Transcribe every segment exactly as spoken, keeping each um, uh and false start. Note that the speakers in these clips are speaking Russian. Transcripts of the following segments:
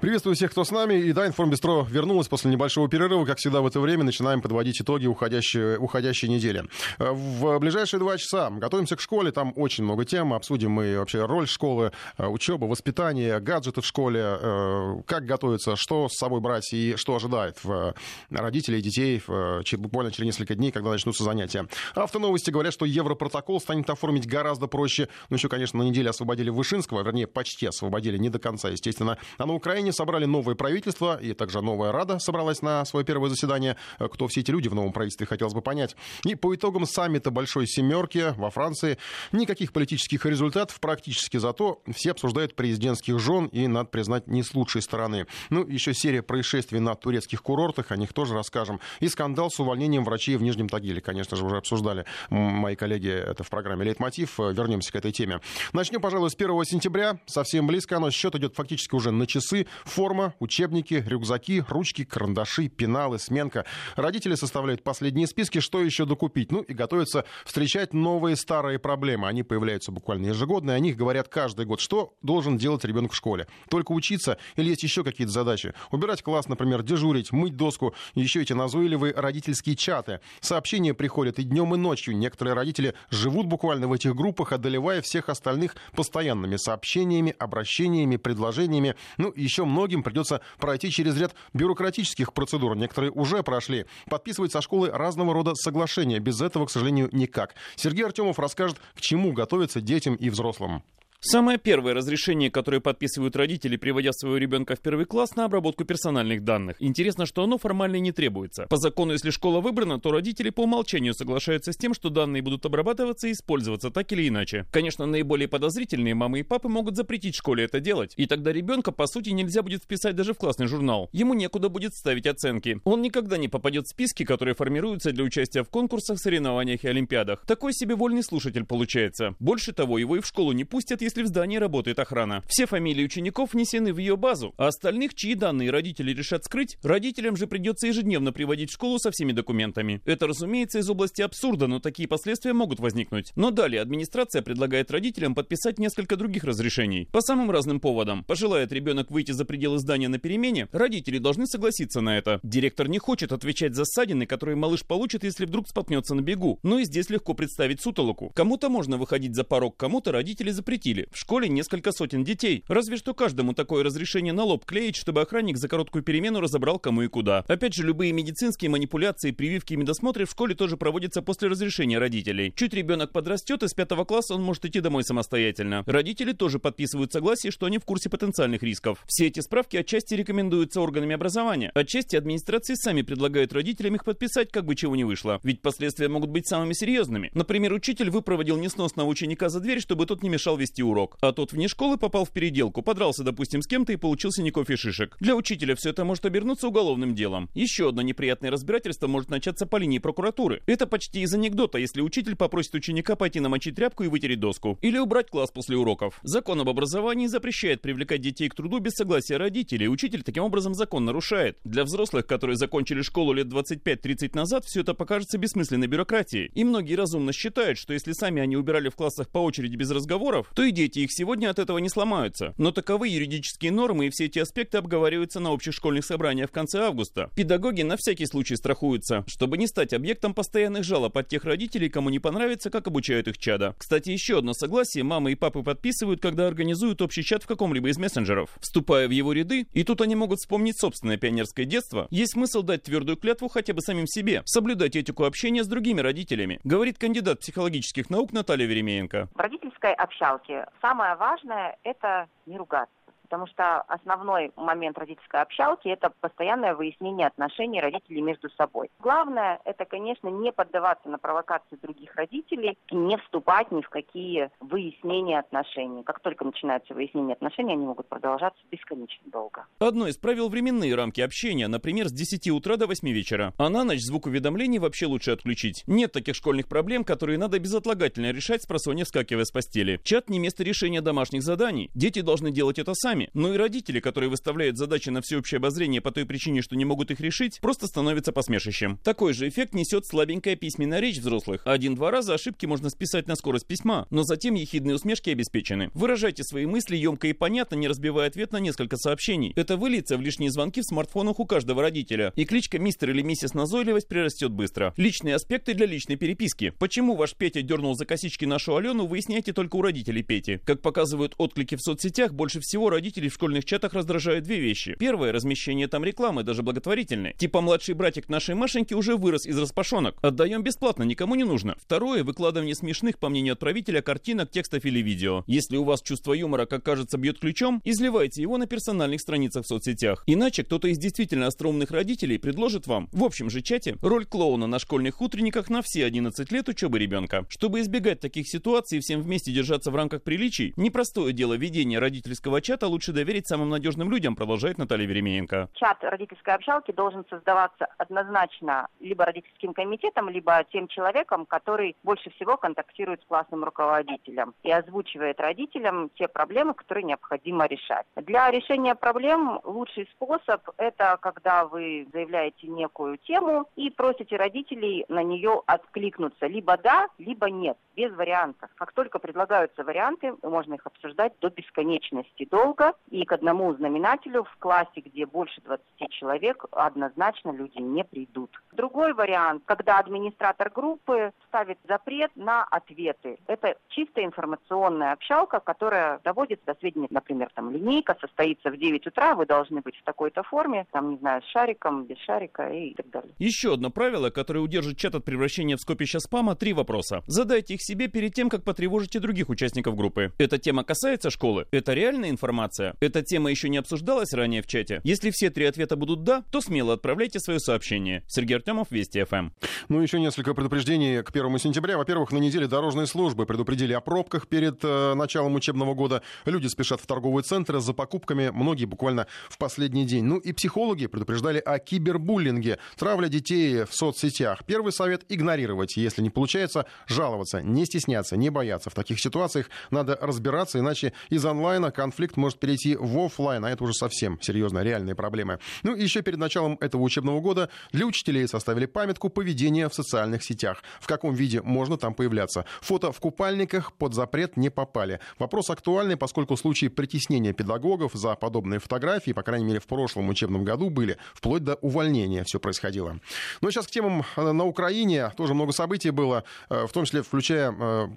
Приветствую всех, кто с нами. И да, ИнформБистро вернулась после небольшого перерыва. Как всегда в это время начинаем подводить итоги уходящей, уходящей недели. В ближайшие два часа готовимся к школе. Там очень много тем. Обсудим мы вообще роль школы, учеба, воспитание, гаджеты в школе, как готовиться, что с собой брать и что ожидает родителей и детей буквально через несколько дней, когда начнутся занятия. Автоновости говорят, что Европротокол станет оформить гораздо проще. Ну, еще, конечно, на неделе освободили Вышинского, вернее, почти освободили, не до конца, естественно. А на Украине собрали новое правительство, и также новая Рада собралась на свое первое заседание. Кто все эти люди в новом правительстве, хотелось бы понять. И по итогам саммита Большой Семерки во Франции никаких политических результатов практически, зато все обсуждают президентских жен и, надо признать, не с лучшей стороны. Ну, еще серия происшествий на турецких курортах, о них тоже расскажем. И скандал с увольнением врачей в Нижнем Тагиле, конечно же, уже обсуждали мои коллеги это в программе «Лейтмотив». Вернемся к этой теме. Начнем, пожалуй, с первого сентября. Совсем близко оно. Счет идет фактически уже на часы. Форма, учебники, рюкзаки, ручки, карандаши, пеналы, сменка. Родители составляют последние списки, что еще докупить. Ну и готовятся встречать новые старые проблемы. Они появляются буквально ежегодно, и о них говорят каждый год. Что должен делать ребенок в школе? Только учиться или есть еще какие-то задачи? Убирать класс, например, дежурить, мыть доску. Еще эти назойливые родительские чаты. Сообщения приходят и днем, и ночью. Некоторые родители живут буквально в этих группах, одолевая всех остальных постоянными сообщениями, обращениями, предложениями. Ну и еще многим придется пройти через ряд бюрократических процедур. Некоторые уже прошли. Подписывать со школы разного рода соглашения. Без этого, к сожалению, никак. Сергей Артемов расскажет, к чему готовятся детям и взрослым. Самое первое разрешение, которое подписывают родители, приводя своего ребенка в первый класс на обработку персональных данных. Интересно, что оно формально не требуется. По закону, если школа выбрана, то родители по умолчанию соглашаются с тем, что данные будут обрабатываться и использоваться так или иначе. Конечно, наиболее подозрительные мамы и папы могут запретить школе это делать. И тогда ребенка, по сути, нельзя будет вписать даже в классный журнал. Ему некуда будет ставить оценки. Он никогда не попадет в списки, которые формируются для участия в конкурсах, соревнованиях и олимпиадах. Такой себе вольный слушатель получается. Больше того, его и в школу не пустят, если в здании работает охрана. Все фамилии учеников внесены в ее базу, а остальных, чьи данные родители решат скрыть, родителям же придется ежедневно приводить в школу со всеми документами. Это, разумеется, из области абсурда, но такие последствия могут возникнуть. Но далее администрация предлагает родителям подписать несколько других разрешений. По самым разным поводам. Пожелает ребенок выйти за пределы здания на перемене, родители должны согласиться на это. Директор не хочет отвечать за ссадины, которые малыш получит, если вдруг споткнется на бегу. Но и здесь легко представить сутолоку. Кому-то можно выходить за порог, кому-то родители запретили. В школе несколько сотен детей. Разве что каждому такое разрешение на лоб клеить, чтобы охранник за короткую перемену разобрал, кому и куда. Опять же, любые медицинские манипуляции, прививки и медосмотры в школе тоже проводятся после разрешения родителей. Чуть ребенок подрастет, из пятого класса он может идти домой самостоятельно. Родители тоже подписывают согласие, что они в курсе потенциальных рисков. Все эти справки отчасти рекомендуются органами образования. Отчасти администрации сами предлагают родителям их подписать, как бы чего не вышло. Ведь последствия могут быть самыми серьезными. Например, учитель выпроводил несносного ученика за дверь, чтобы тот не мешал вести урок. А тот вне школы попал в переделку, подрался, допустим, с кем-то и получил синяков и шишек. Для учителя все это может обернуться уголовным делом. Еще одно неприятное разбирательство может начаться по линии прокуратуры. Это почти из анекдота, если учитель попросит ученика пойти намочить тряпку и вытереть доску. Или убрать класс после уроков. Закон об образовании запрещает привлекать детей к труду без согласия родителей. Учитель таким образом закон нарушает. Для взрослых, которые закончили школу лет двадцать пять тридцать назад, все это покажется бессмысленной бюрократией. И многие разумно считают, что если сами они убирали в классах по очереди без разговоров, то и дети их сегодня от этого не сломаются. Но таковы юридические нормы, и все эти аспекты обговариваются на общих школьных собраниях в конце августа. Педагоги на всякий случай страхуются, чтобы не стать объектом постоянных жалоб от тех родителей, кому не понравится, как обучают их чада. Кстати, еще одно согласие мамы и папы подписывают, когда организуют общий чат в каком-либо из мессенджеров. Вступая в его ряды, и тут они могут вспомнить собственное пионерское детство, есть смысл дать твердую клятву хотя бы самим себе, соблюдать этику общения с другими родителями, говорит кандидат психологических наук Наталья Веремеенко. В родительской общалке самое важное – это не ругаться. Потому что основной момент родительской общалки – это постоянное выяснение отношений родителей между собой. Главное – это, конечно, не поддаваться на провокации других родителей и не вступать ни в какие выяснения отношений. Как только начинаются выяснения отношений, они могут продолжаться бесконечно долго. Одно из правил — временные рамки общения, например, с десяти утра до восьми вечера. А на ночь звук уведомлений вообще лучше отключить. Нет таких школьных проблем, которые надо безотлагательно решать, спросонья вскакивая с постели. Чат — не место решения домашних заданий. Дети должны делать это сами. сами, но и родители, которые выставляют задачи на всеобщее обозрение по той причине, что не могут их решить, просто становятся посмешищем. Такой же эффект несет слабенькая письменная речь взрослых. Один-два раза ошибки можно списать на скорость письма, но затем ехидные усмешки обеспечены. Выражайте свои мысли емко и понятно, не разбивая ответ на несколько сообщений. Это выльется в лишние звонки в смартфонах у каждого родителя, и кличка мистер или миссис Назойливость прирастет быстро. Личные аспекты для личной переписки. Почему ваш Петя дернул за косички нашу Алену, выясняйте только у родителей Пети. Как показывают отклики в соцсетях, больше всего родителей в школьных чатах раздражают две вещи. Первое — размещение там рекламы, даже благотворительной. Типа младший братик нашей Машеньки уже вырос из распашонок. Отдаем бесплатно, никому не нужно. Второе — выкладывание смешных, по мнению отправителя, картинок, текстов или видео. Если у вас чувство юмора, как кажется, бьет ключом, изливайте его на персональных страницах в соцсетях. Иначе кто-то из действительно остроумных родителей предложит вам в общем же чате роль клоуна на школьных утренниках на все одиннадцать лет учебы ребенка. Чтобы избегать таких ситуаций и всем вместе держаться в рамках приличий, непростое дело ведения родительского чата лучше доверить самым надежным людям, продолжает Наталья Веремеенко. Чат родительской общалки должен создаваться однозначно либо родительским комитетом, либо тем человеком, который больше всего контактирует с классным руководителем и озвучивает родителям те проблемы, которые необходимо решать. Для решения проблем лучший способ – это когда вы заявляете некую тему и просите родителей на нее откликнуться. Либо да, либо нет, без вариантов. Как только предлагаются варианты, можно их обсуждать до бесконечности долго. И к одному знаменателю в классе, где больше двадцати человек, однозначно люди не придут. Другой вариант, когда администратор группы ставит запрет на ответы. Это чисто информационная общалка, которая доводится до сведения, например, там линейка состоится в девять утра, вы должны быть в такой-то форме, там, не знаю, с шариком, без шарика и так далее. Еще одно правило, которое удержит чат от превращения в скопище спама — три вопроса. Задайте их себе перед тем, как потревожите других участников группы. Эта тема касается школы? Это реальная информация? Эта тема еще не обсуждалась ранее в чате? Если все три ответа будут «да», то смело отправляйте свое сообщение. Сергей Артемов, Вести эф эм. Ну, еще несколько предупреждений к первому сентября. Во-первых, на неделе дорожные службы предупредили о пробках перед э, началом учебного года. Люди спешат в торговые центры за покупками, многие буквально в последний день. Ну и психологи предупреждали о кибербуллинге, травля детей в соцсетях. Первый совет — игнорировать. Если не получается, жаловаться, не стесняться, не бояться. В таких ситуациях надо разбираться, иначе из онлайна конфликт может перейти в офлайн, а это уже совсем серьезно, реальные проблемы. Ну и еще перед началом этого учебного года для учителей составили памятку поведения в социальных сетях. В каком виде можно там появляться? Фото в купальниках под запрет не попали. Вопрос актуальный, поскольку случаи притеснения педагогов за подобные фотографии, по крайней мере, в прошлом учебном году были, вплоть до увольнения все происходило. Ну и сейчас к темам на Украине. Тоже много событий было, в том числе включая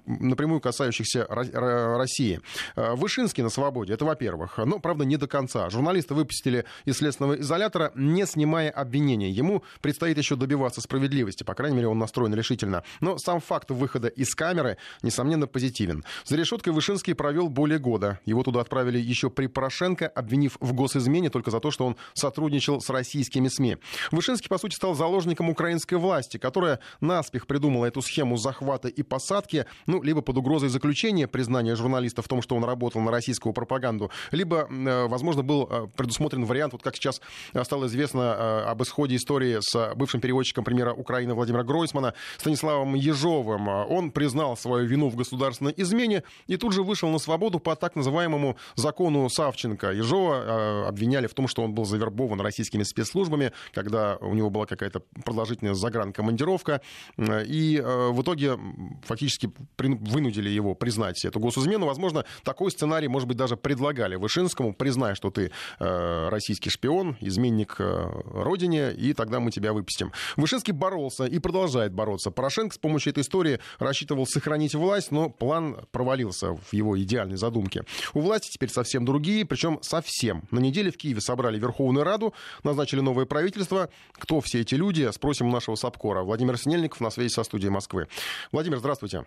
напрямую касающихся России. Вышинский на свободе, это во-первых. Но, правда, не до конца. Журналиста выпустили из следственного изолятора, не снимая обвинения. Ему предстоит еще добиваться справедливости. По крайней мере, он настроен решительно. Но сам факт выхода из камеры, несомненно, позитивен. За решеткой Вышинский провел более года. Его туда отправили еще при Порошенко, обвинив в госизмене только за то, что он сотрудничал с российскими СМИ. Вышинский, по сути, стал заложником украинской власти, которая наспех придумала эту схему захвата и посадки, ну, либо под угрозой заключения, признания журналиста в том, что он работал на российскую пропаганду, либо, возможно, был предусмотрен вариант, вот как сейчас стало известно об исходе истории с бывшим переводчиком премьера Украины Владимира Гройсмана Станиславом Ежовым. Он признал свою вину в государственной измене и тут же вышел на свободу по так называемому закону Савченко. Ежова обвиняли в том, что он был завербован российскими спецслужбами, когда у него была какая-то продолжительная загранкомандировка, и в итоге фактически вынудили его признать эту госизмену. Возможно, такой сценарий, может быть, даже предлагали Вышинскому: признай, что ты российский шпион, изменник родине, и тогда мы тебя выпустим. Вышинский боролся и продолжает бороться. Порошенко с помощью этой истории рассчитывал сохранить власть, но план провалился в его идеальной задумке. У власти теперь совсем другие, причем совсем. На неделе в Киеве собрали Верховную Раду, назначили новое правительство. Кто все эти люди, спросим у нашего САПКОРа. Владимир Синельников на связи со студией Москвы. Владимир, здравствуйте.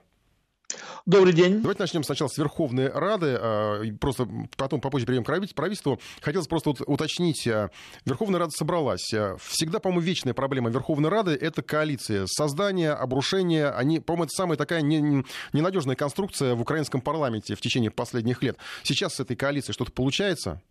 Добрый день. Давайте начнем сначала с Верховной Рады, просто потом попозже перейдем к правительству. Хотелось просто вот уточнить, Верховная Рада собралась. Всегда, по-моему, вечная проблема Верховной Рады — это коалиция. Создание, обрушение, они, по-моему, это самая такая ненадежная конструкция в украинском парламенте в течение последних лет. Сейчас с этой коалицией что-то получается?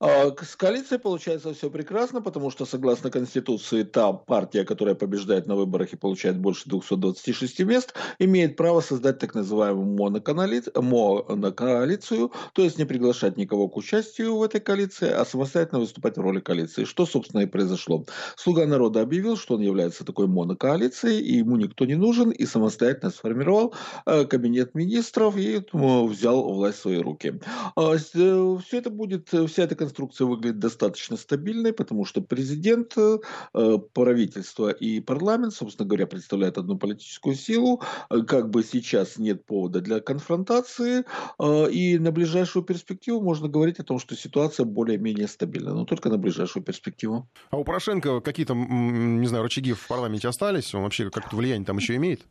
С коалицией получается все прекрасно, потому что, согласно Конституции, та партия, которая побеждает на выборах и получает больше двухсот двадцати шести мест, имеет право создать так называемую монокоалицию, то есть не приглашать никого к участию в этой коалиции, а самостоятельно выступать в роли коалиции, что, собственно, и произошло. «Слуга народа» объявил, что он является такой монокоалицией, и ему никто не нужен, и самостоятельно сформировал кабинет министров и взял власть в свои руки. Все это будет, вся эта конструкция выглядит достаточно стабильной, потому что президент, правительство и парламент, собственно говоря, представляют одну политическую силу. Как бы сейчас нет повода для конфронтации, и на ближайшую перспективу можно говорить о том, что ситуация более-менее стабильна, но только на ближайшую перспективу. А у Порошенко какие-то, не знаю, рычаги в парламенте остались? Он вообще как-то влияние там еще имеет?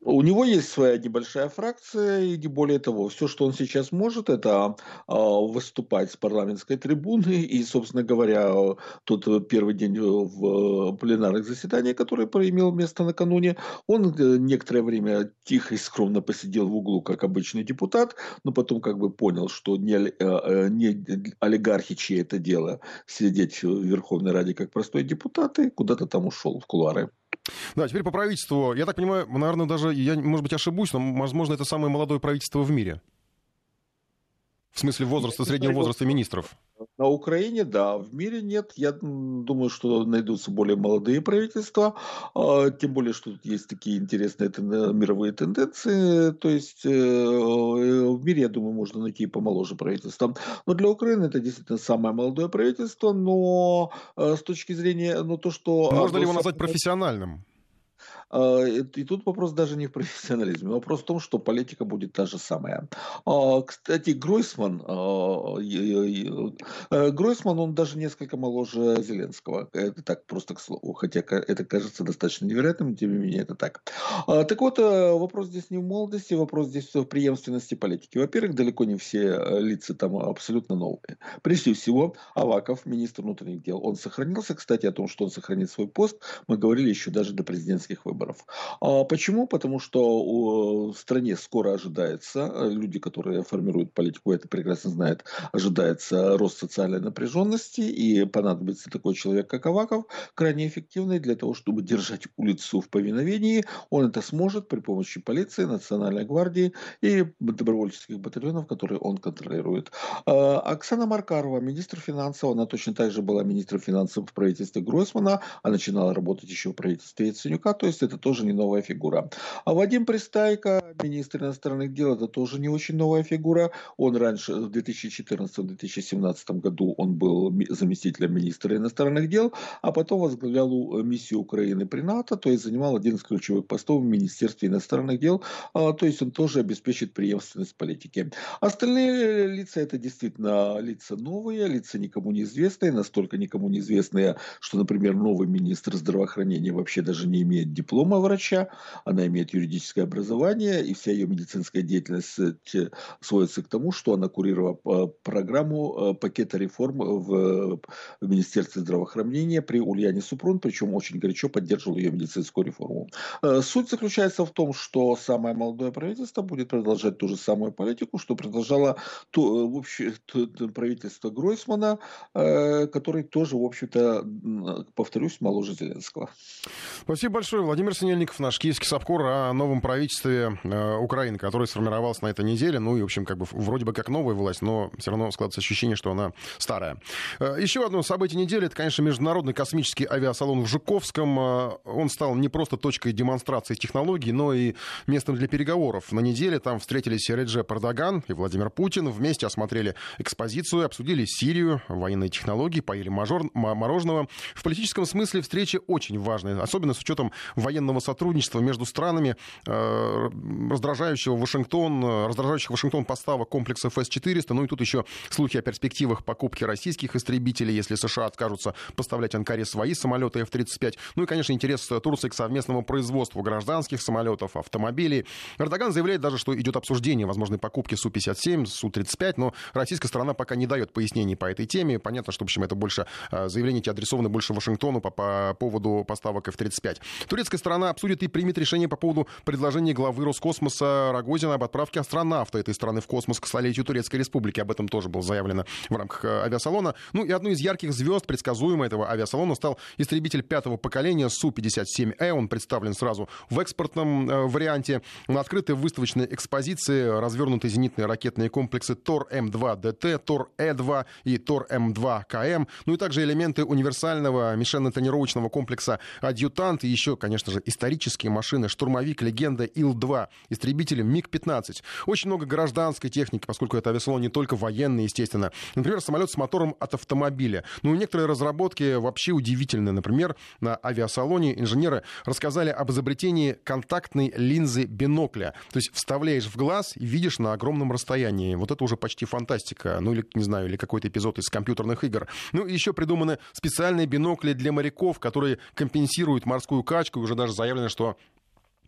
У него есть своя небольшая фракция, и не более того, все, что он сейчас может, это выступать с парламентской трибуны, и, собственно говоря, тот первый день в пленарных заседаниях, который имел место накануне, он некоторое время тихо и скромно посидел в углу, как обычный депутат, но потом как бы понял, что не олигархи, чьи это дело, сидеть в Верховной Раде как простой депутат, и куда-то там ушел в кулуары. Да, теперь по правительству. Я так понимаю, наверное, даже, я, может быть, ошибусь, но, возможно, это самое молодое правительство в мире. В смысле возраста, среднего возраста министров. На Украине, да, в мире нет. Я думаю, что найдутся более молодые правительства. Тем более, что тут есть такие интересные мировые тенденции. То есть в мире, я думаю, можно найти и помоложе правительства. Но для Украины это действительно самое молодое правительство. Но с точки зрения... Ну, то, что... Можно ли его назвать профессиональным? И тут вопрос даже не в профессионализме. Вопрос в том, что политика будет та же самая. Кстати, Гройсман, Гройсман, он даже несколько моложе Зеленского. Это так, просто к слову. Хотя это кажется достаточно невероятным, тем не менее это так. Так вот, вопрос здесь не в молодости, вопрос здесь в преемственности политики. Во-первых, далеко не все лица там абсолютно новые. Прежде всего, Аваков, министр внутренних дел. Он сохранился. Кстати, о том, что он сохранит свой пост, мы говорили еще даже до президентских выборов. Почему? Потому что в стране скоро ожидается, люди, которые формируют политику, это прекрасно знают, ожидается рост социальной напряженности, и понадобится такой человек, как Аваков, крайне эффективный для того, чтобы держать улицу в повиновении. Он это сможет при помощи полиции, национальной гвардии и добровольческих батальонов, которые он контролирует. Оксана Маркарова, министр финансов, она точно так же была министром финансов в правительстве Гройсмана, а начинала работать еще в правительстве Яценюка, то есть это тоже не новая фигура. А Вадим Пристайко, министр иностранных дел, это тоже не очень новая фигура. Он раньше, в две тысячи четырнадцатом - две тысячи семнадцатом году, он был заместителем министра иностранных дел, а потом возглавлял миссию Украины при НАТО, то есть занимал один из ключевых постов в Министерстве иностранных дел, то есть он тоже обеспечит преемственность политики. Остальные лица, это действительно лица новые, лица никому неизвестные, настолько никому неизвестные, что, например, новый министр здравоохранения вообще даже не имеет диплома врача, она имеет юридическое образование, и вся ее медицинская деятельность сводится к тому, что она курировала программу пакета реформ в Министерстве здравоохранения при Ульяне Супрун, причем очень горячо поддерживала ее медицинскую реформу. Суть заключается в том, что самое молодое правительство будет продолжать ту же самую политику, что продолжало то, в общем, то, правительство Гройсмана, который тоже, в общем-то, повторюсь, моложе Зеленского. Спасибо большое, Владимир. Владимир Синельников, наш киевский СОБКОР, о новом правительстве э, Украины, которое сформировалось на этой неделе. Ну и, в общем, как бы вроде бы как новая власть, но все равно складывается ощущение, что она старая. Э, еще одно событие недели, это, конечно, международный космический авиасалон в Жуковском. Э, он стал не просто точкой демонстрации технологий, но и местом для переговоров. На неделе там встретились Реджеп Эрдоган и Владимир Путин. Вместе осмотрели экспозицию, обсудили Сирию, военные технологии, поели мажор, мороженого. В политическом смысле встреча очень важная, особенно с учетом военного сотрудничества между странами, э, раздражающего Вашингтон, раздражающих Вашингтон поставок комплекса эф эс четыреста. Ну и тут еще слухи о перспективах покупки российских истребителей, если США откажутся поставлять Анкаре свои самолеты эф тридцать пять. Ну и, конечно, интерес Турции к совместному производству гражданских самолетов, автомобилей. Эрдоган заявляет даже, что идет обсуждение возможной покупки Су пятьдесят семь, Су тридцать пять, но российская сторона пока не дает пояснений по этой теме. Понятно, что, в общем, это больше заявления адресованы больше Вашингтону по, по поводу поставок эф тридцать пять. Турецкая страна обсудит и примет решение по поводу предложения главы Роскосмоса Рогозина об отправке астронавта этой страны в космос к столетию Турецкой Республики. Об этом тоже было заявлено в рамках авиасалона. Ну и одной из ярких звезд, предсказуемо этого авиасалона, стал истребитель пятого поколения Су пятьдесят семь Э. Он представлен сразу в экспортном варианте. На открытой выставочной экспозиции развернуты зенитные ракетные комплексы Тор М два Дэ Тэ, Тор Э два и Тор Эм два Ка Эм. Ну и также элементы универсального мишенно-тренировочного комплекса «Адъютант» и еще, конечно же, исторические машины «Штурмовик», «Легенда», Ил два, истребители Миг пятнадцать. Очень много гражданской техники, поскольку это авиасалон не только военный, естественно. Например, самолет с мотором от автомобиля. Ну и некоторые разработки вообще удивительные. Например, на авиасалоне инженеры рассказали об изобретении контактной линзы бинокля. То есть вставляешь в глаз и видишь на огромном расстоянии. Вот это уже почти фантастика. Ну или, не знаю, или какой-то эпизод из компьютерных игр. Ну и еще придуманы специальные бинокли для моряков, которые компенсируют морскую качку. И уже даже заявлено, что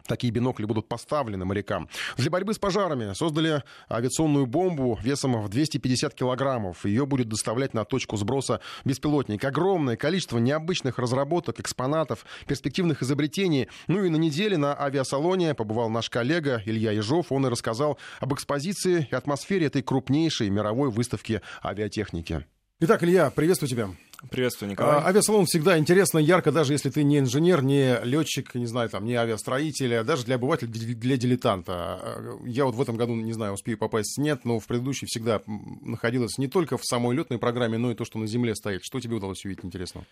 такие бинокли будут поставлены морякам. Для борьбы с пожарами создали авиационную бомбу весом в двести пятьдесят килограммов. Ее будет доставлять на точку сброса беспилотник. Огромное количество необычных разработок, экспонатов, перспективных изобретений. Ну и на неделе на авиасалоне побывал наш коллега Илья Ежов. Он и рассказал об экспозиции и атмосфере этой крупнейшей мировой выставки авиатехники. Итак, Илья, приветствую тебя. Приветствую, Николай. Авиасалон всегда интересно, ярко, даже если ты не инженер, не летчик, не знаю, там, не авиастроитель, а даже для обывателя, для дилетанта. Я вот в этом году, не знаю, успею попасть, нет, но в предыдущий всегда находилась не только в самой летной программе, но и то, что на земле стоит. Что тебе удалось увидеть интересного?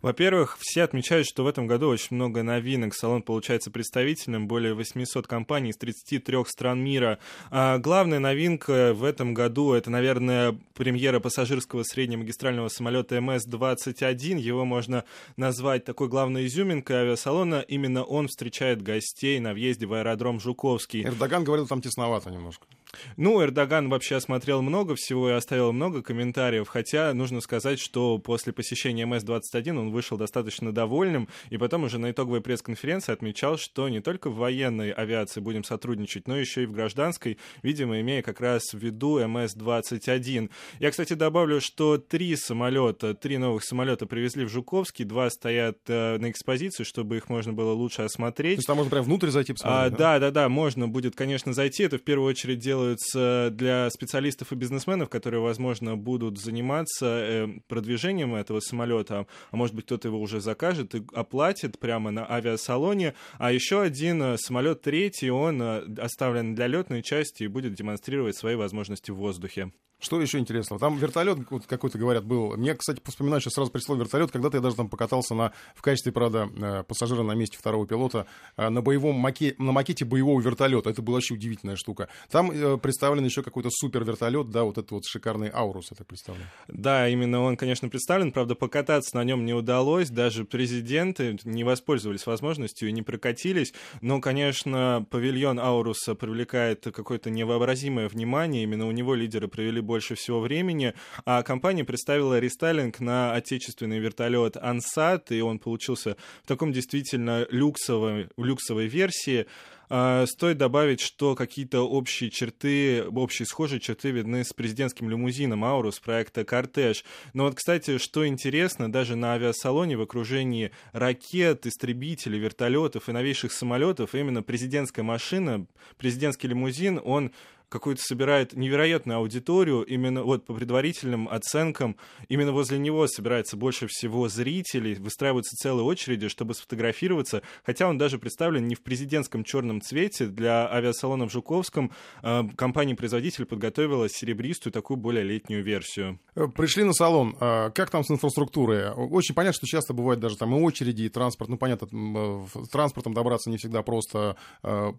Во-первых, все отмечают, что в этом году очень много новинок. Салон получается представительным. Более восемьсот компаний из тридцати трёх стран мира. А главная новинка в этом году — это, наверное, премьера пассажирского среднемагистрального самолета Эм Эс двадцать один. Его можно назвать такой главной изюминкой авиасалона. Именно он встречает гостей на въезде в аэродром Жуковский. Эрдоган говорил, там тесновато немножко. Ну, Эрдоган вообще осмотрел много всего и оставил много комментариев, хотя нужно сказать, что после посещения Эм Эс двадцать один он вышел достаточно довольным, и потом уже на итоговой пресс-конференции отмечал, что не только в военной авиации будем сотрудничать, но еще и в гражданской, видимо, имея как раз в виду Эм Эс двадцать один. Я, кстати, добавлю, что три самолета, три новых самолета привезли в Жуковский, два стоят э, на экспозиции, чтобы их можно было лучше осмотреть. То есть там можно прям внутрь зайти посмотреть? А, да, да, да, можно будет, конечно, зайти, это в первую очередь дело для специалистов и бизнесменов, которые, возможно, будут заниматься продвижением этого самолета, а может быть, кто-то его уже закажет и оплатит прямо на авиасалоне. А еще один самолет, третий, он оставлен для летной части и будет демонстрировать свои возможности в воздухе. Что еще интересного? Там вертолет какой-то, говорят, был. Мне, кстати, вспоминаю, сейчас сразу пришло вертолет. Когда-то я даже там покатался на, в качестве, правда, пассажира на месте второго пилота на, боевом маке, на макете боевого вертолета. Это была вообще удивительная штука. Там э, представлен еще какой-то супер вертолет, да, вот этот вот шикарный Аурус, это представлен. Да, именно он, конечно, представлен. Правда, покататься на нем не удалось. Даже президенты не воспользовались возможностью и не прокатились. Но, конечно, павильон Ауруса привлекает какое-то невообразимое внимание. Именно у него лидеры провели больше всего времени, а компания представила рестайлинг на отечественный вертолет «Ансат», и он получился в таком действительно люксовой, люксовой версии. Стоит добавить, что какие-то общие черты, общие схожие черты видны с президентским лимузином «Аурус» проекта «Кортеж». Но вот, кстати, что интересно, даже на авиасалоне в окружении ракет, истребителей, вертолетов и новейших самолетов именно президентская машина, президентский лимузин, он какую-то собирает невероятную аудиторию, именно вот по предварительным оценкам, именно возле него собирается больше всего зрителей, выстраиваются целые очереди, чтобы сфотографироваться, хотя он даже представлен не в президентском черном цвете. Для авиасалона в Жуковском э, компания-производитель подготовила серебристую, такую более летнюю версию. Пришли на салон. Как там с инфраструктурой? Очень понятно, что часто бывают даже там и очереди, и транспорт. Ну, понятно, транспортом добраться не всегда просто.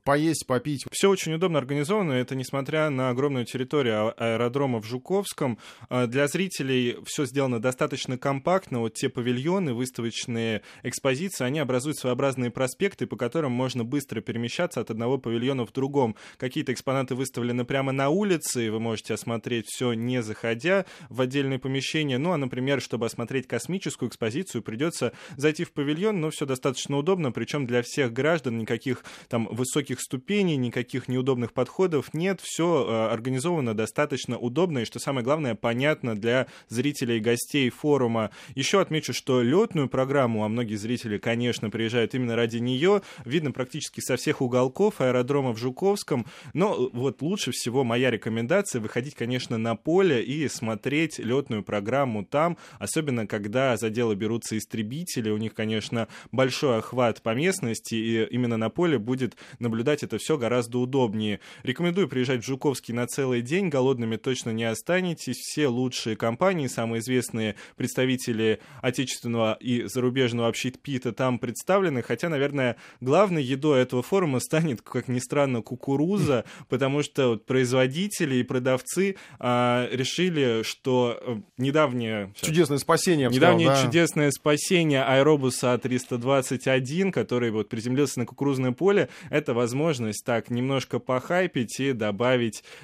Поесть, попить. Все очень удобно организовано, это несмотря Несмотря на огромную территорию аэродрома в Жуковском, для зрителей все сделано достаточно компактно. Вот те павильоны, выставочные экспозиции, они образуют своеобразные проспекты, по которым можно быстро перемещаться от одного павильона в другом. Какие-то экспонаты выставлены прямо на улице, и вы можете осмотреть все, не заходя в отдельные помещения. Ну, а, например, чтобы осмотреть космическую экспозицию, придется зайти в павильон, но все достаточно удобно, причем для всех граждан никаких там высоких ступеней, никаких неудобных подходов нет. все организовано достаточно удобно и, что самое главное, понятно для зрителей и гостей форума. Еще отмечу, что летную программу, а многие зрители, конечно, приезжают именно ради нее, видно практически со всех уголков аэродрома в Жуковском, но вот лучше всего моя рекомендация — выходить, конечно, на поле и смотреть летную программу там, особенно когда за дело берутся истребители, у них, конечно, большой охват по местности, и именно на поле будет наблюдать это все гораздо удобнее. Рекомендую приезжать в Жуковский на целый день, голодными точно не останетесь. Все лучшие компании, самые известные представители отечественного и зарубежного общепита там представлены, хотя, наверное, главной едой этого форума станет, как ни странно, кукуруза, потому что производители и продавцы а, решили, что недавнее... Чудесное спасение. Недавнее сказал, да? чудесное спасение аэробуса триста двадцать один, который вот приземлился на кукурузное поле, это возможность так немножко похайпить и добавить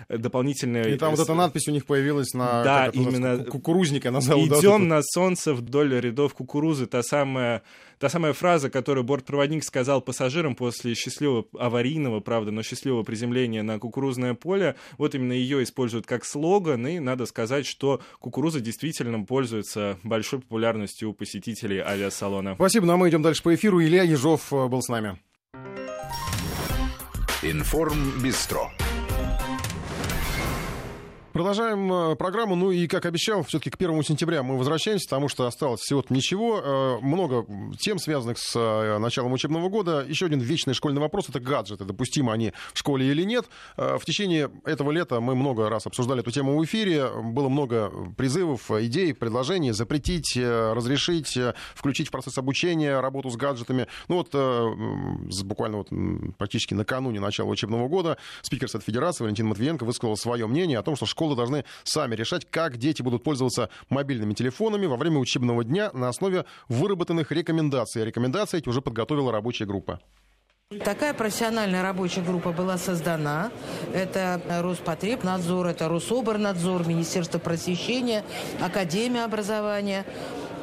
дополнительные... И там вот эта надпись у них появилась на... Да, именно... Кукурузника назовут. «Идем на солнце вдоль рядов кукурузы». Та самая... Та самая фраза, которую бортпроводник сказал пассажирам после счастливого, аварийного, правда, но счастливого приземления на кукурузное поле, вот именно ее используют как слоган, и надо сказать, что кукуруза действительно пользуется большой популярностью у посетителей авиасалона. Спасибо, ну а мы идем дальше по эфиру. Илья Ежов был с нами. ИнформБистро. Продолжаем программу. Ну и, как обещал, все-таки к первому сентября мы возвращаемся, потому что осталось всего-то ничего. Много тем, связанных с началом учебного года. Еще один вечный школьный вопрос — это гаджеты. Допустимы они в школе или нет? В течение этого лета мы много раз обсуждали эту тему в эфире. Было много призывов, идей, предложений. Запретить, разрешить, включить в процесс обучения работу с гаджетами. Ну вот буквально вот практически накануне начала учебного года спикер Совет Федерации Валентин Матвиенко высказал свое мнение о том, что школа должны сами решать, как дети будут пользоваться мобильными телефонами во время учебного дня на основе выработанных рекомендаций. Рекомендации эти уже подготовила рабочая группа. Такая профессиональная рабочая группа была создана. Это Роспотребнадзор, это Рособорнадзор, Министерство просвещения, Академия образования.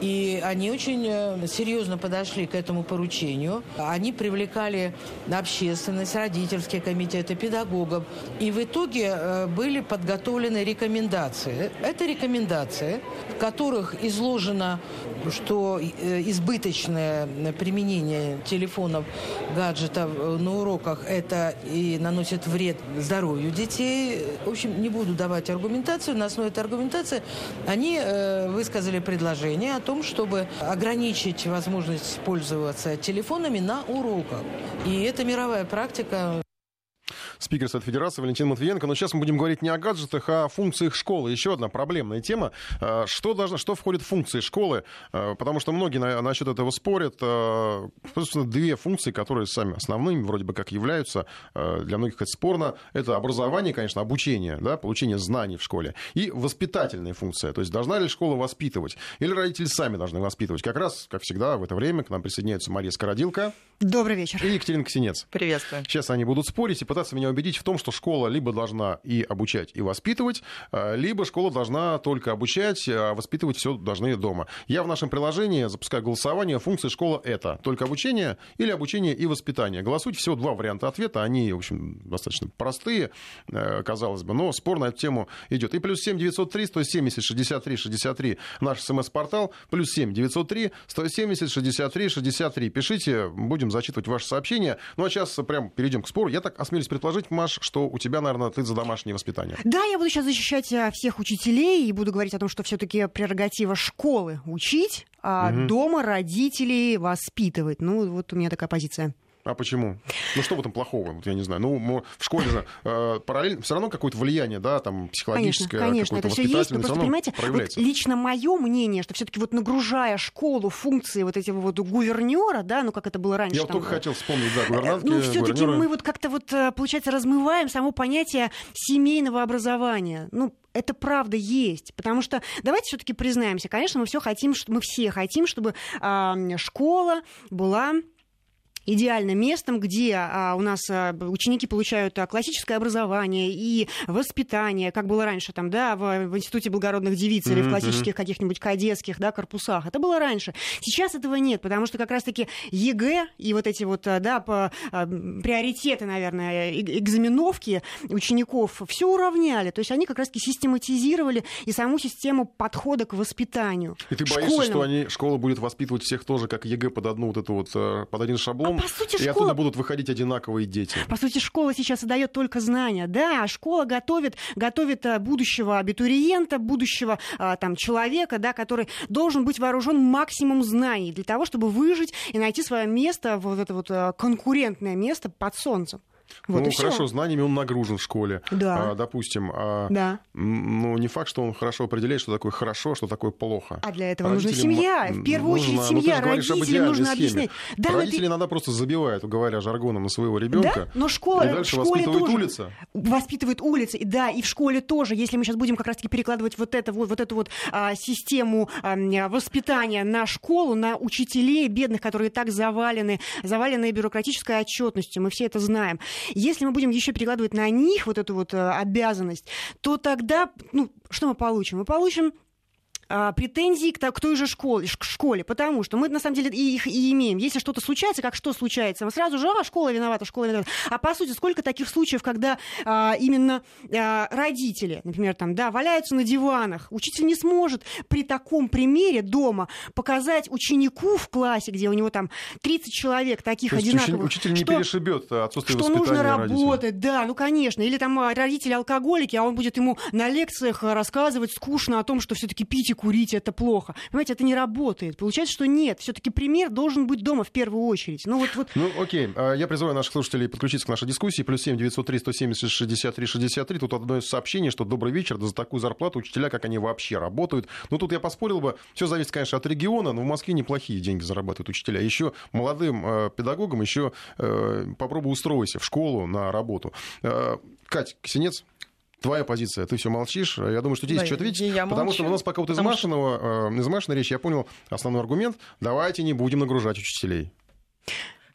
И они очень серьезно подошли к этому поручению. Они привлекали общественность, родительские комитеты, педагогов. И в итоге были подготовлены рекомендации. Это рекомендации, в которых изложено, что избыточное применение телефонов, гаджетов на уроках, это и наносит вред здоровью детей. В общем, не буду давать аргументацию. На основе этой аргументации они высказали предложение о том, чтобы ограничить возможность пользоваться телефонами на уроках. И это мировая практика. Спикер Совет Федерации Валентин Матвиенко. Но сейчас мы будем говорить не о гаджетах, а о функциях школы. Еще одна проблемная тема. Что, должно, что входит в функции школы? Потому что многие на, насчет этого спорят. Собственно, две функции, которые сами основными вроде бы как являются. Для многих это спорно. Это образование, конечно, обучение, да, получение знаний в школе. И воспитательная функция. То есть должна ли школа воспитывать? Или родители сами должны воспитывать? Как раз, как всегда, в это время к нам присоединяются Мария Скородилка. Добрый вечер. И Екатерина Ксенец. Приветствую. Сейчас они будут спорить и пытаться меня убедить в том, что школа либо должна и обучать, и воспитывать, либо школа должна только обучать, а воспитывать все должны дома. Я в нашем приложении запускаю голосование. Функции школы — это только обучение или обучение и воспитание. Голосуйте. Всего два варианта ответа. Они, в общем, достаточно простые, казалось бы, но спор на эту тему идет. И плюс семь девятьсот три сто семьдесят шестьдесят три шестьдесят три наш смс-портал. Плюс семь девятьсот три сто семьдесят шестьдесят три шестьдесят три. Пишите, будем зачитывать ваши сообщения. Ну, а сейчас прям перейдем к спору. Я так осмелюсь предложить, Маш, что у тебя, наверное, ты за домашнее воспитание. Да, я буду сейчас защищать всех учителей и буду говорить о том, что все-таки прерогатива школы учить, а угу. дома родителей воспитывать. Ну, вот у меня такая позиция. А почему? Ну, что в этом плохого? Вот я не знаю. Ну, в школе же э, параллельно все равно какое-то влияние, да, там, психологическое, конечно, конечно, какое-то воспитательное, все равно проявляется. Вот лично мое мнение, что все-таки вот нагружая школу функции вот этого вот гувернера, да, ну, как это было раньше. Я там, только вот... хотел вспомнить, да, гувернантки, ну, все-таки гувернеры. Мы вот как-то вот, получается, размываем само понятие семейного образования. Ну, это правда есть, потому что давайте все-таки признаемся, конечно, мы все хотим, мы все хотим, чтобы э, школа была идеальным местом, где у нас ученики получают классическое образование и воспитание, как было раньше там, да, в Институте благородных девиц или в классических каких-нибудь кадетских, да, корпусах. Это было раньше. Сейчас этого нет, потому что как раз-таки ЕГЭ и вот эти вот, да, по, приоритеты, наверное, экзаменовки учеников все уравняли. То есть они как раз-таки систематизировали и саму систему подхода к воспитанию. И ты боишься, школьному. Что они, школа будет воспитывать всех тоже, как ЕГЭ, под одну вот эту вот, под один шаблон, а по сути, и школа... оттуда будут выходить одинаковые дети. По сути, школа сейчас и дает только знания. Да, школа готовит, готовит будущего абитуриента, будущего там, человека, да, который должен быть вооружен максимум знаний для того, чтобы выжить и найти свое место, вот это вот конкурентное место под солнцем. Вот ну, хорошо, всё. Знаниями он нагружен в школе, да. а, допустим. А, да. Ну, не факт, что он хорошо определяет, что такое хорошо, что такое плохо. А для этого родителям нужна семья. В первую нужно, очередь семья, ну, родителям нужно объяснять. Да, родители ты... иногда просто забивают, говоря жаргоном, на своего ребенка. Да? Но школа, и дальше в школе воспитывает тоже. Улица. Воспитывает улицы, да, и в школе тоже. Если мы сейчас будем как раз-таки перекладывать вот, это, вот, вот эту вот а, систему а, воспитания на школу, на учителей бедных, которые так завалены, завалены бюрократической отчетностью, мы все это знаем. Если мы будем еще перекладывать на них вот эту вот обязанность, то тогда, ну, что мы получим? Мы получим претензии к той же школе, школе, потому что мы, на самом деле, и их и имеем. Если что-то случается, как что случается, мы сразу же, а, школа виновата, школа виновата. А по сути, сколько таких случаев, когда а, именно а, родители, например, там, да, валяются на диванах, учитель не сможет при таком примере дома показать ученику в классе, где у него там тридцать человек таких то одинаковых. Учитель не что, перешибет отсутствие что воспитания родителей. Что нужно работать, родителей. Да, ну, конечно. Или там родители-алкоголики, а он будет ему на лекциях рассказывать скучно о том, что все-таки пить и курить — это плохо. Понимаете, это не работает. Получается, что нет. Все-таки пример должен быть дома в первую очередь. Ну, вот, вот... ну окей. Я призываю наших слушателей подключиться к нашей дискуссии. Плюс семь девятьсот три сто семьдесят шестьдесят три шестьдесят три. Тут одно из сообщений, что добрый вечер, да за такую зарплату учителя, как они вообще работают. Ну, тут я поспорил бы. Все зависит, конечно, от региона, но в Москве неплохие деньги зарабатывают учителя. Еще молодым э, педагогам еще э, попробуй устроиться в школу на работу. Э, Кать Ксенец, твоя позиция, ты все молчишь. Я думаю, что тебе есть что ответить, потому молчу. Что у нас пока вот из Машиного, э, из Машиной речи я понял основной аргумент. Давайте не будем нагружать учителей.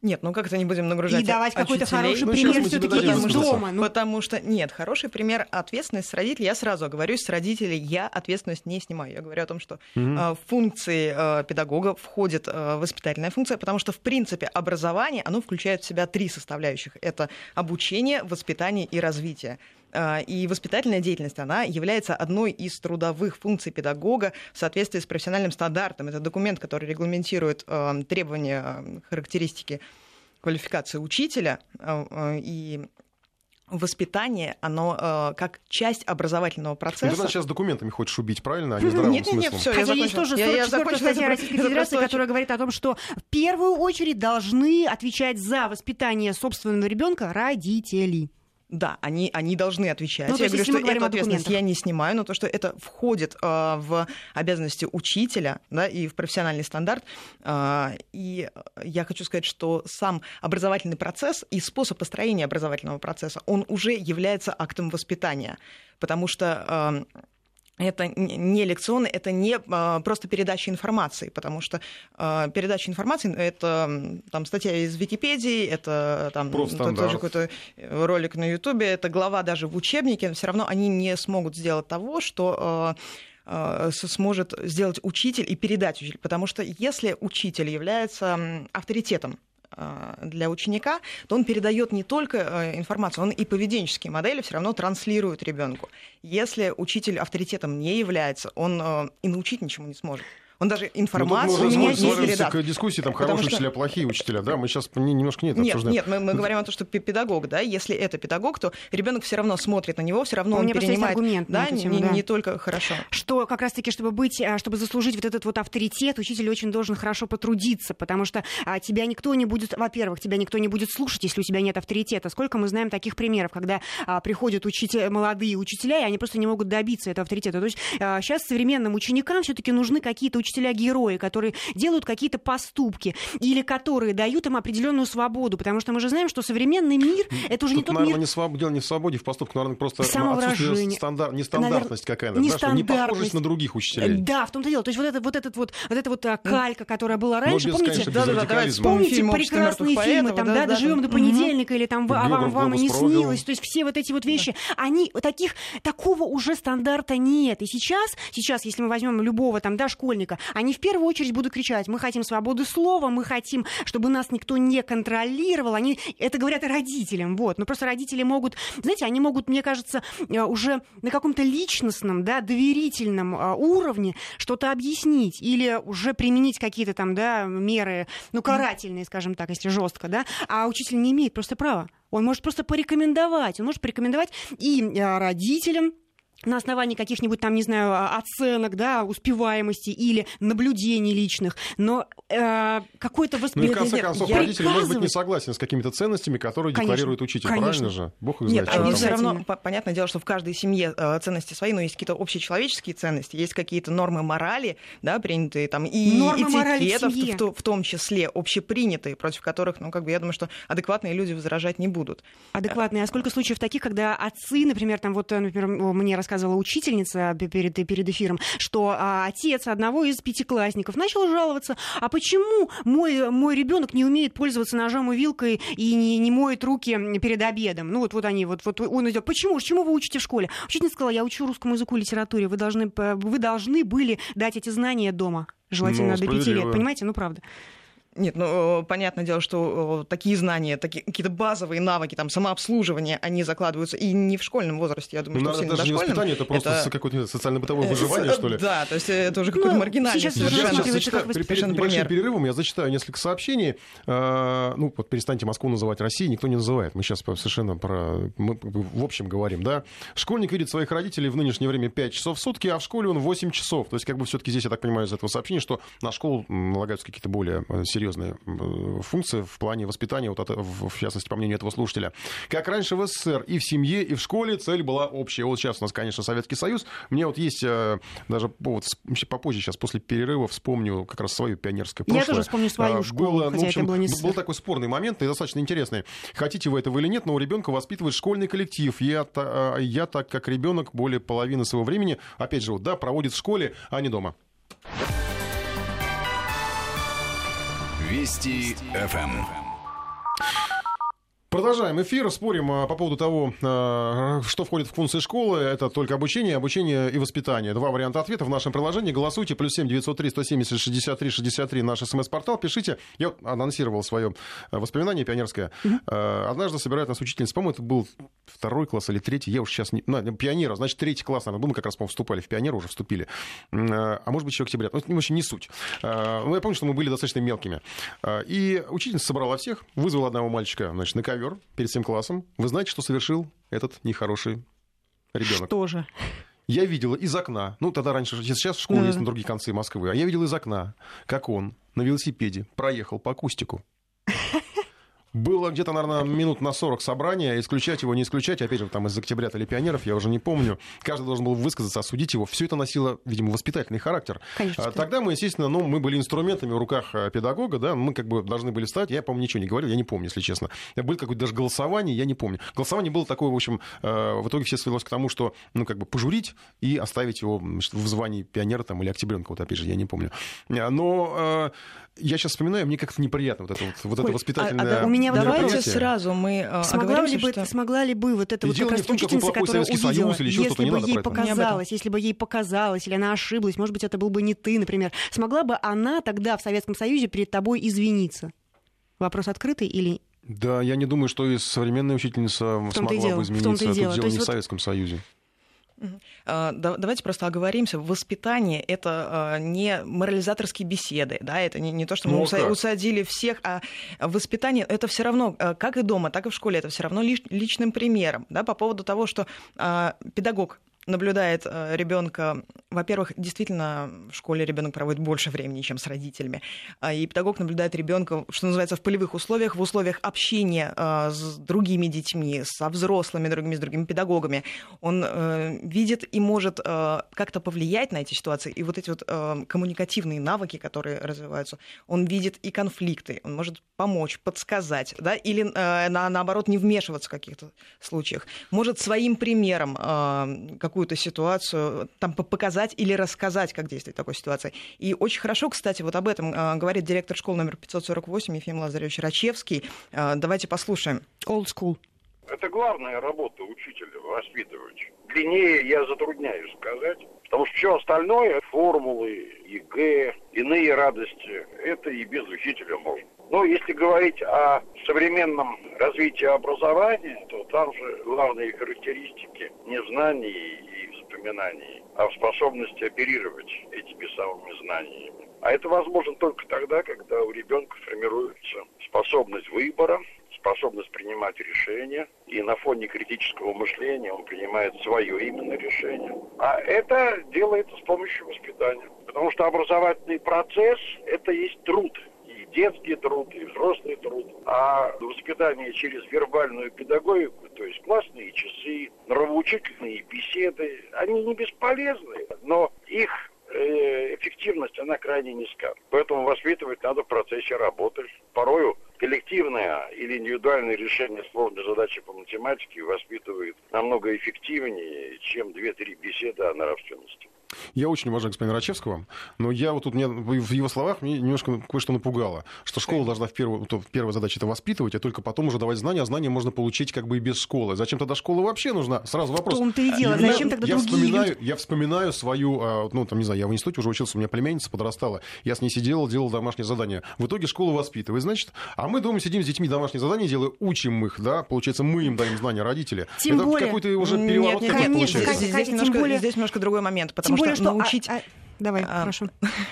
Нет, ну как-то не будем нагружать. И давать какой-то хороший ну, пример все-таки из дома. Ну. Потому что, нет, хороший пример, ответственность с родителей. Я сразу оговорюсь, с родителей я ответственность не снимаю. Я говорю о том, что mm-hmm. а, в функции а, педагога входит а, воспитательная функция, потому что, в принципе, образование, оно включает в себя три составляющих. Это обучение, воспитание и развитие. А, и воспитательная деятельность, она является одной из трудовых функций педагога в соответствии с профессиональным стандартом. Это документ, который регламентирует а, требования, а, характеристики квалификации учителя, и воспитание, оно как часть образовательного процесса. Ну, ты сейчас документами хочешь убить, правильно? А не здравым нет, смыслом. Нет, нет, все, хотя я закончила. Есть тоже сорок четвёртая статья Российской Федерации, которая говорит о том, что в первую очередь должны отвечать за воспитание собственного ребенка родители. Да, они, они должны отвечать. Ну, я говорю, что эту ответственность я не снимаю, но то, что это входит э, в обязанности учителя, да, и в профессиональный стандарт. Э, и я хочу сказать, что сам образовательный процесс и способ построения образовательного процесса, он уже является актом воспитания, потому что... Э, это не лекционно, это не а, просто передача информации, потому что а, передача информации — это там, статья из Википедии, это там, тоже какой-то ролик на Ютубе, это глава даже в учебнике, но все равно они не смогут сделать того, что... А, сможет сделать учитель и передать учитель. Потому что если учитель является авторитетом для ученика, то он передает не только информацию, он и поведенческие модели все равно транслирует ребенку. Если учитель авторитетом не является, он и научить ничему не сможет. Он даже информацию не передаст. К дискуссии там хорошие что... учителя, плохие учителя, да, мы сейчас немножко не это нет, обсуждаем. Нет, мы, мы говорим о том, что педагог, да, если это педагог, то ребенок все равно смотрит на него, все равно он перенимает. У меня просто есть аргумент на эту тему, да, не, не только хорошо. Что как раз-таки, чтобы быть, чтобы заслужить вот этот вот авторитет, учитель очень должен хорошо потрудиться, потому что тебя никто не будет, во-первых, тебя никто не будет слушать, если у тебя нет авторитета. Сколько мы знаем таких примеров, когда приходят учителя, молодые учителя, и они просто не могут добиться этого авторитета. То есть сейчас современным ученикам все-таки нужны какие-то учителя, учителя-герои, которые делают какие-то поступки или которые дают им определенную свободу, потому что мы же знаем, что современный мир — это уже тут, не тот наверное, мир... Не своб... Дело не в свободе, в поступках, наверное, просто отсутствие стандар... нестандартность какая-то, не, да, не похожесть на других учителей. Да, в том-то дело. То есть вот, это, вот, этот вот, вот эта вот калька, которая была раньше, помните, конечно, да, да, да, помните прекрасные фильмы, там, да, да, да, «Доживем да, до понедельника» угу. или там «А вам, вам и не провел. снилось», то есть все вот эти вот вещи, да. они таких, такого уже стандарта нет. И сейчас, сейчас, если мы возьмем любого там, да, школьника, они в первую очередь будут кричать: мы хотим свободы слова, мы хотим, чтобы нас никто не контролировал. Они это говорят и родителям, вот. Но просто родители могут, знаете, они могут, мне кажется, уже на каком-то личностном, да, доверительном уровне что-то объяснить или уже применить какие-то там, да, меры, ну, карательные, скажем так, если жестко, да, а учитель не имеет просто права. Он может просто порекомендовать, он может порекомендовать и родителям, на основании каких-нибудь там, не знаю, оценок, да, успеваемости или наблюдений личных, но э, какое-то восприятие... Ну и в конце концов, родители, может быть, не согласен с какими-то ценностями, которые конечно, декларирует учитель, конечно. Правильно же? Бог их знает. Нет, они все равно, понятное дело, что в каждой семье ценности свои, но есть какие-то общечеловеческие ценности, есть какие-то нормы морали, да, принятые там, и этикетов, в, в том числе, общепринятые, против которых, ну, как бы, я думаю, что адекватные люди возражать не будут. Адекватные. А сколько случаев таких, когда отцы, например, там, вот, например, мне рассказывали, сказала учительница перед, перед эфиром, что отец одного из пятиклассников начал жаловаться, а почему мой, мой ребенок не умеет пользоваться ножом и вилкой и не, не моет руки перед обедом? Ну вот, вот они, вот, вот он идет. Почему? Чему вы учите в школе? Учительница сказала: я учу русскому языку и литературе, вы должны, вы должны были дать эти знания дома, желательно ну, до пяти лет, понимаете? Ну правда. Нет, ну, понятное дело, что такие знания, такие, какие-то базовые навыки, там, самообслуживание, они закладываются и не в школьном возрасте, я думаю, ну, что все даже не воспитание, это просто это... какое-то социально-бытовое выживание, что ли? Да, то есть это уже какой-то ну, маргинальный сейчас совершенно, сейчас зачитаю, как перед небольшим перерывом я зачитаю несколько сообщений. Ну, вот перестаньте Москву называть Россией, никто не называет. Мы сейчас совершенно про... Мы в общем говорим, да. Школьник видит своих родителей в нынешнее время пять часов в сутки, а в школе он восемь часов. То есть как бы все-таки здесь, я так понимаю, из этого сообщения, что на школу налагаются какие-то более серьезные функции в плане воспитания, вот это, в частности, по мнению этого слушателя. Как раньше в СССР и в семье, и в школе цель была общая. Вот сейчас у нас, конечно, Советский Союз. Мне вот есть даже повод, попозже сейчас, после перерыва, вспомню как раз свою пионерское прошлое. Я тоже вспомню свою школу, было, ну, в общем, было не был такой спорный момент, и достаточно интересный. Хотите вы этого или нет, но у ребенка воспитывает школьный коллектив. Я, я так как ребенок, более половины своего времени, опять же, вот, да, проводит в школе, а не дома. Вести ФМ. Продолжаем эфир, спорим по поводу того, что входит в функции школы. Это только обучение, обучение и воспитание. Два варианта ответа в нашем приложении. Голосуйте. плюс семь девятьсот три сто семьдесят шестьдесят три шестьдесят три. Наш смс-портал. Пишите. Я анонсировал свое воспоминание пионерское. Mm-hmm. Однажды собирает нас учительница. По-моему, это был второй класс или третий. Я уж сейчас не... На, пионера. Значит, третий класс. Наверное, мы как раз, по-моему, вступали в пионеры, уже вступили. А может быть, еще октября. Ну, в общем, не суть. Я помню, что мы были достаточно мелкими. И учительница собрала всех. Вызвала одного мальчика, значит, на ковер. Перед всем классом. Вы знаете, что совершил этот нехороший ребенок? Что же? Я видела из окна, ну тогда раньше, сейчас школа mm-hmm. есть на другие концы Москвы, а я видела из окна, как он на велосипеде проехал по акустику. Было где-то, наверное, минут на сорок собрания, исключать его, не исключать, опять же, там из октября или пионеров, я уже не помню, каждый должен был высказаться, осудить его, все это носило, видимо, воспитательный характер. Конечно. Тогда мы, естественно, ну, мы были инструментами в руках педагога, да, мы как бы должны были встать, я, по-моему, ничего не говорил, я не помню, если честно. Было какое-то даже голосование, я не помню. Голосование было такое, в общем, в итоге все свелось к тому, что, ну, как бы пожурить и оставить его в звании пионера там или октябренка, вот опять же, я не помню. Но я сейчас вспоминаю, мне как-то неприятно вот это, вот, вот это воспитательное... У меня давайте сразу мы смогла ли, что... бы, смогла ли бы вот эта и вот как раз том, учительница, которая увидела, Союз, или если бы ей показалось, если бы ей показалось, или она ошиблась, может быть, это был бы не ты, например, смогла бы она тогда в Советском Союзе перед тобой извиниться? Вопрос открытый или... Да, я не думаю, что и современная учительница смогла бы измениться. Это дело не в Советском Союзе. Давайте просто оговоримся. Воспитание — это не морализаторские беседы, да, это не, не то, что мы ну, усадили всех, а воспитание — это все равно, как и дома, так и в школе, это все равно личным примером, да, по поводу того, что педагог наблюдает ребенка, во-первых, действительно в школе ребенок проводит больше времени, чем с родителями, и педагог наблюдает ребенка, что называется, в полевых условиях, в условиях общения с другими детьми, со взрослыми, другими, с другими педагогами. Он видит и может как-то повлиять на эти ситуации, и вот эти вот коммуникативные навыки, которые развиваются, он видит и конфликты, он может помочь, подсказать, да, или на, наоборот не вмешиваться в каких-то случаях, может своим примером какую-то ситуацию там показать или рассказать, как действовать в такой ситуации. И очень хорошо, кстати, вот об этом говорит директор школы номер пятьсот сорок восемь Ефим Лазаревич Рачевский. Давайте послушаем. Old school. Это главная работа учителя — воспитывать. Длиннее я затрудняюсь сказать, потому что все остальное, формулы, ЕГЭ, иные радости, это и без учителя можно. Но если говорить о современном развитии образования, то там же главные характеристики не в знании и вспоминании, а в способности оперировать этими самыми знаниями. А это возможно только тогда, когда у ребенка формируется способность выбора, способность принимать решения, и на фоне критического мышления он принимает свое именно решение. А это делается с помощью воспитания. Потому что образовательный процесс – это есть труд. И детский труд, и взрослый труд. А воспитание через вербальную педагогику, то есть классные часы, нравоучительные беседы, они не бесполезны, но их эффективность, она крайне низка. Поэтому воспитывать надо в процессе работы. Порою коллективное или индивидуальное решение сложной задачи по математике воспитывает намного эффективнее, чем две-три беседы о нравственности. Я очень уважаю господина Рачевского, но я вот тут меня, в его словах мне немножко кое-что напугало, что школа должна в первую, то, первая задача — это воспитывать, а только потом уже давать знания, а знания можно получить как бы и без школы. Зачем тогда школа вообще нужна? Сразу вопрос. В том-то и дело. Я, Зачем я, тогда я другие вспоминаю, люди? Я вспоминаю свою, ну там не знаю, я в институте уже учился, у меня племянница подрастала, я с ней сидел, делал домашнее задание. В итоге школа воспитывает, значит, а мы дома сидим с детьми, домашние задания делаем, учим их, да, получается, мы им даем знания, родители. Тем это более... какой-то уже переворот. Нет, нет, нет, получается. Нет, нет, здесь, немножко, более... здесь немножко другой момент, потому Тем более, что, что научить... А, а... Давай, а, прошу.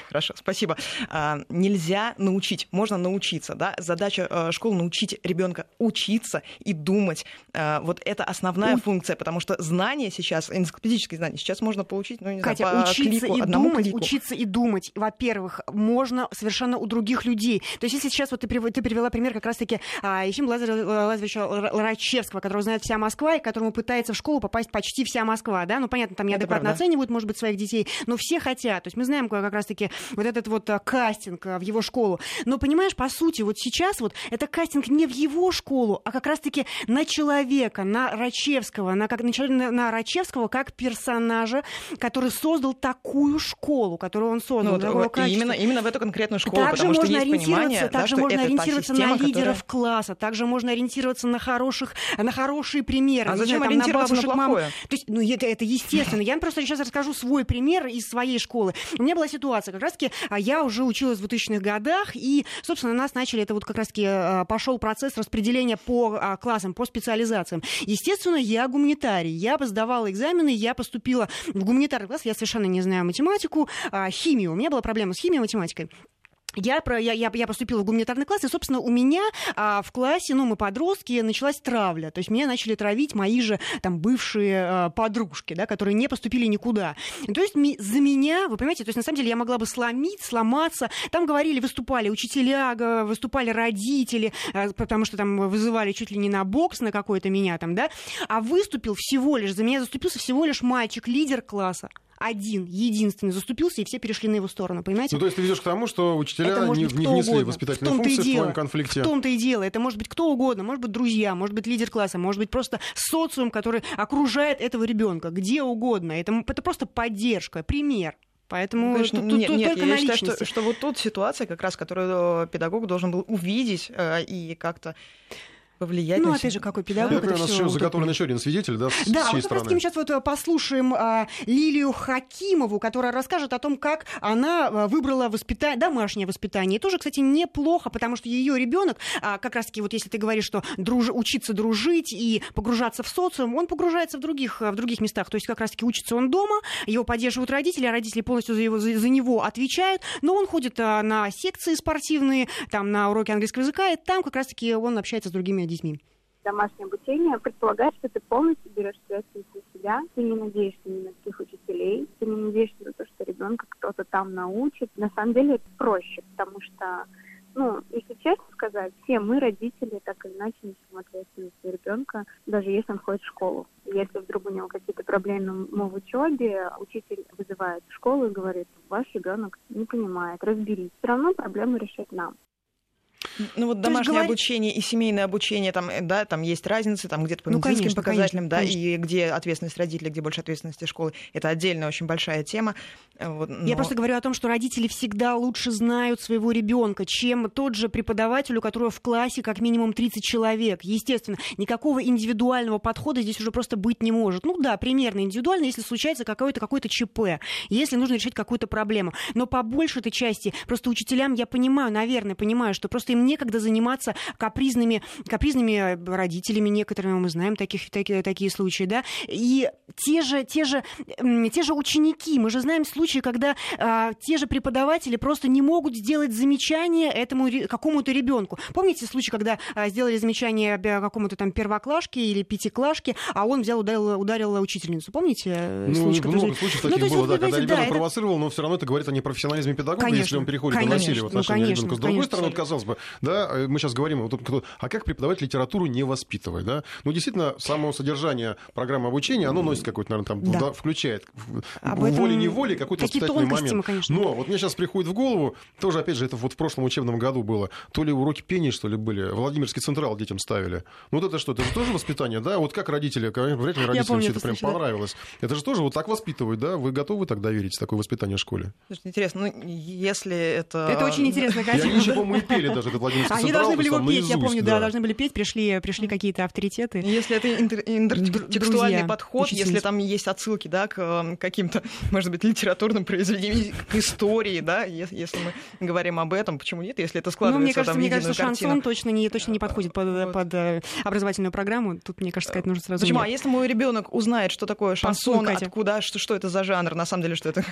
Хорошо, спасибо. А, нельзя научить, можно научиться, да? Задача а, школы — научить ребенка учиться и думать. А, вот это основная У... функция, потому что знания сейчас, энциклопедические знания, сейчас можно получить, ну, не Катя, знаю, по учиться клику, и одному думать, клику. Учиться и думать, во-первых, можно совершенно у других людей. То есть если сейчас вот ты, ты привела пример как раз-таки а, Ефима Лазаревича Рачевского, которого знает вся Москва и которому пытается в школу попасть почти вся Москва, да? Ну, понятно, там неадекватно оценивают, может быть, своих детей, но все хотят. То есть мы знаем как раз-таки вот этот вот кастинг в его школу. Но, понимаешь, по сути, вот сейчас вот это кастинг не в его школу, а как раз-таки на человека, на Рачевского, на, как, на, на Рачевского как персонажа, который создал такую школу, которую он создал. Ну, вот, именно, именно в эту конкретную школу, также потому можно что есть понимание, также да, можно ориентироваться система, на лидеров которая... класса, также можно ориентироваться на, хороших, на хорошие примеры. А зачем ориентироваться на, на плохое? То есть, ну, это, это естественно. Я просто сейчас расскажу свой пример из своей школы. У меня была ситуация, как раз-таки я уже училась в двухтысячных годах, и, собственно, нас начали, это вот как раз-таки пошел процесс распределения по классам, по специализациям. Естественно, я гуманитарий, я сдавала экзамены, я поступила в гуманитарный класс, я совершенно не знаю математику, химию, у меня была проблема с химией и математикой. Я, я, я поступила в гуманитарный класс, и, собственно, у меня а, в классе, ну, мы подростки, началась травля. То есть меня начали травить мои же там бывшие а, подружки, да, которые не поступили никуда. То есть ми, за меня, вы понимаете, то есть на самом деле я могла бы сломить, сломаться. Там говорили, выступали учителя, выступали родители, а, потому что там вызывали чуть ли не на бокс на какой-то меня там, да. А выступил всего лишь, за меня заступился всего лишь мальчик, лидер класса. Один, единственный заступился, и все перешли на его сторону, понимаете? Ну, то есть ты ведешь к тому, что учителя не, не внесли воспитательные функции в твоем конфликте? В том-то и дело. Это может быть кто угодно. Может быть друзья, может быть лидер класса, может быть просто социум, который окружает этого ребенка, где угодно. Это, это просто поддержка, пример. Поэтому конечно, тут, нет, тут нет, только я на считаю, что, что вот тут ситуация, как раз, которую педагог должен был увидеть э, и как-то... повлиять. Ну, на опять же, какой педагог. Я понимаю, у нас еще заготовлен еще один свидетель, да, с чьей стороны. Да, вот мы сейчас вот послушаем а, Лилию Хакимову, которая расскажет о том, как она выбрала воспита... домашнее воспитание. И тоже, кстати, неплохо, потому что ее ребенок, а, как раз-таки, вот если ты говоришь, что друж... учиться дружить и погружаться в социум, он погружается в других, в других местах. То есть как раз-таки учится он дома, его поддерживают родители, а родители полностью за, его, за, за него отвечают, но он ходит а, на секции спортивные, там, на уроки английского языка, и там как раз-таки он общается с другими детьми. Домашнее обучение предполагает, что ты полностью берешь ответственность на себя, ты не надеешься ни на там научат. На самом деле это проще, потому что, ну, если честно сказать, все мы, родители, так или иначе несем ответственность за ребенка, даже если он ходит в школу. Если вдруг у него какие-то проблемы в учебе, учитель вызывает в школу и говорит: ваш ребенок не понимает, разберись. Все равно проблему решать нам. Ну вот домашнее говорить... обучение и семейное обучение, там, да, там есть разница, там где-то по медицинским ну, показателям, конечно, да, конечно. И где ответственность родителей, где больше ответственности школы, это отдельная очень большая тема. Вот, но... Я просто говорю о том, что родители всегда лучше знают своего ребенка, чем тот же преподаватель, у которого в классе как минимум тридцать человек. Естественно, никакого индивидуального подхода здесь уже просто быть не может. Ну да, примерно индивидуально, если случается какое-то, какое-то ЧП, если нужно решать какую-то проблему. Но по большей-то части просто учителям, я понимаю, наверное, понимаю, что просто им некогда заниматься капризными, капризными родителями некоторыми, мы знаем таких, такие, такие случаи, да, и те же, те же, те же ученики, мы же знаем случаи, когда а, те же преподаватели просто не могут сделать замечание этому какому-то ребенку. Помните случай, когда а, сделали замечание какому-то там первоклашке или пятиклашке, а он взял, ударил, ударил учительницу, помните? Ну, случай, много случаев таких ну, было, вот, да, когда ребенок да, провоцировал, это... но все равно это говорит о непрофессионализме педагога, конечно, если он переходит конечно, на насилие в отношении ну, ребенка. С другой конечно. стороны, казалось бы, да, мы сейчас говорим, вот, а как преподаватель литературу не воспитывает, да? Ну, действительно, само содержание программы обучения, оно носит какой-то, наверное, там, да. да, включает волей-неволей какой-то воспитательный момент. Мы, конечно, Но да. вот мне сейчас приходит в голову, тоже, опять же, это вот в прошлом учебном году было, то ли уроки пения, что ли, были, Владимирский Централ детям ставили. Ну, вот это что, это же тоже воспитание, да? Вот как родители, вряд ли родителям все это прям понравилось. Это же тоже вот так воспитывают, да? Вы готовы так доверить такое воспитание в школе? Интересно, ну, если это... Это очень интересно, конечно. Я ничего, мы и пели даже. Они должны были его петь, наизусть, я помню, да. да, должны были петь, пришли, пришли какие-то авторитеты. Если это интертекстуальный подход, учительницы. Если там есть отсылки, да, к каким-то, может быть, литературным произведениям, к истории, да, если мы говорим об этом, почему нет, если это складывается. Ну, мне кажется, там, мне кажется, шансон картину. точно не, точно не подходит под, вот. под образовательную программу. Тут, мне кажется, сказать нужно сразу. Почему? Нет. А если мой ребенок узнает, что такое шансон, Пасу, откуда, что, что это за жанр, на самом деле, что это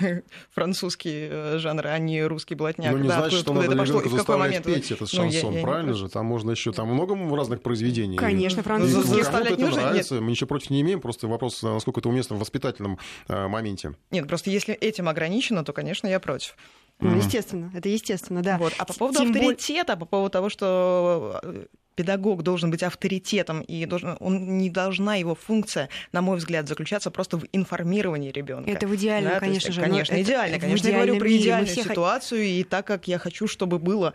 французский жанр, а не русский блатняк. Ну, не да, значит, откуда, что надо ребенка заставлять петь это. Шансон, ну, я, правильно я не... же? Там можно еще там много разных произведений. Конечно, французский. Ну, кому-то это нужно? нравится, Нет. мы ничего против не имеем, просто вопрос, насколько это уместно в воспитательном э, моменте. Нет, просто если этим ограничено, то, конечно, я против. Ну, mm-hmm. естественно, это естественно, да. Вот. А по поводу Тем авторитета, боль... по поводу того, что... Педагог должен быть авторитетом, и должен, он, не должна его функция, на мой взгляд, заключаться просто в информировании ребенка. Это в идеальном, да, конечно есть, же. Конечно, это, идеально. Это конечно, я говорю про идеальную мире. ситуацию, и так, как я хочу, чтобы было,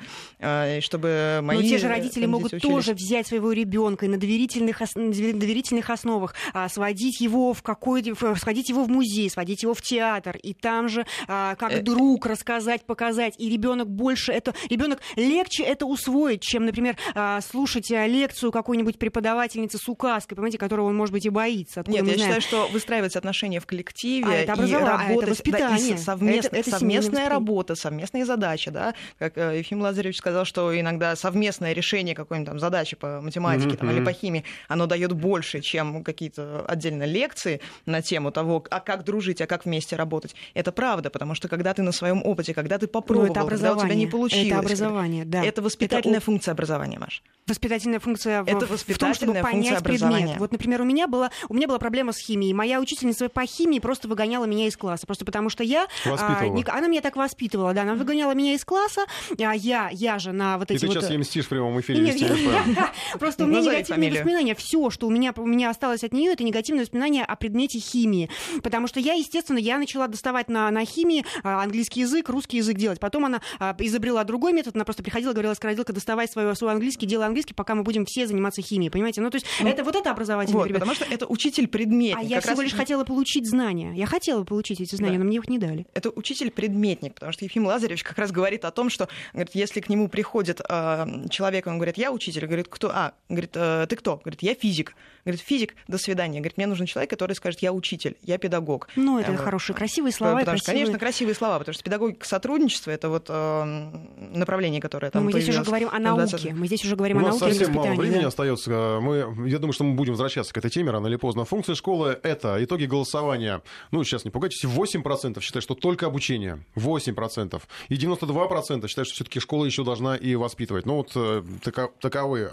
чтобы мои дети. Но те же родители могут учились. тоже взять своего ребенка и на доверительных, на доверительных основах сводить его в какой-то, сводить его в музей, сводить его в театр, и там же как друг рассказать, показать, и ребенок больше это, ребенок легче это усвоить, чем, например, слушать лекцию какой-нибудь преподавательницы с указкой, понимаете, которого он, может быть, и боится. Нет, я считаю, что выстраивать отношения в коллективе а, это и работать, а, это да, и совмест... это, это совместная работа, совместные задачи, да, как Ефим Лазаревич сказал, что иногда совместное решение какой-нибудь там задачи по математике mm-hmm. там, или по химии, оно дает больше, чем какие-то отдельно лекции на тему того, а как дружить, а как вместе работать. Это правда, потому что когда ты на своем опыте, когда ты попробовал, это когда у тебя не получилось. Это образование, да. Это воспитательная это... функция образования, Маш. Воспитательная функция в, в том, чтобы понять предмет. Вот, например, у меня, была, у меня была проблема с химией. Моя учительница по химии просто выгоняла меня из класса. Просто потому что я... А, не, она меня так воспитывала, да. Она выгоняла меня из класса. А я, я же на вот эти вот... И ты вот... сейчас ей мстишь в прямом эфире. Нет, я... Просто у меня негативные воспоминания. Все, что у меня, у меня осталось от нее, это негативные воспоминания о предмете химии. Потому что я, естественно, я начала доставать на, на химии английский язык, русский язык делать. Потом она изобрела другой метод. Она просто приходила, говорила: Скородилка, доставай свой, свой английский, делай английский, пока мы будем все заниматься химией, понимаете? Ну, то есть ну, это вот это образовательный вот, предмет. Потому что это учитель-предметник. А я всего раз... лишь хотела получить знания. Я хотела получить эти знания, да. но мне их не дали. Это учитель-предметник, потому что Ефим Лазаревич как раз говорит о том, что говорит, если к нему приходит э, человек, он говорит: я учитель, говорит, кто? А, говорит, э, ты кто? Говорит, я физик. Говорит, физик, до свидания. Говорит, мне нужен человек, который скажет: я учитель, я педагог. Ну, это э, хорошие, красивые слова. Потому что, красивые... конечно, красивые слова, потому что педагогика сотрудничества — это вот э, направление, которое там появилось. Мы здесь уже говорим о науке. Мы здесь уже говорим о науке. Совсем мало времени да. остается. Мы, я думаю, что мы будем возвращаться к этой теме рано или поздно. Функция школы — это итоги голосования. Ну, сейчас не пугайтесь, восемь процентов считают, что только обучение. восемь процентов. И девяносто два процента считают, что все-таки школа еще должна и воспитывать. Ну, вот таков, таковы,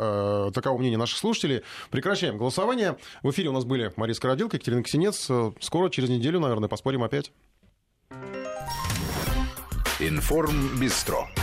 таково мнение наших слушателей. Прекращаем голосование. В эфире у нас были Мария Скородилка, Екатерина Ксенец. Скоро, через неделю, наверное, поспорим опять. ИнформБистро.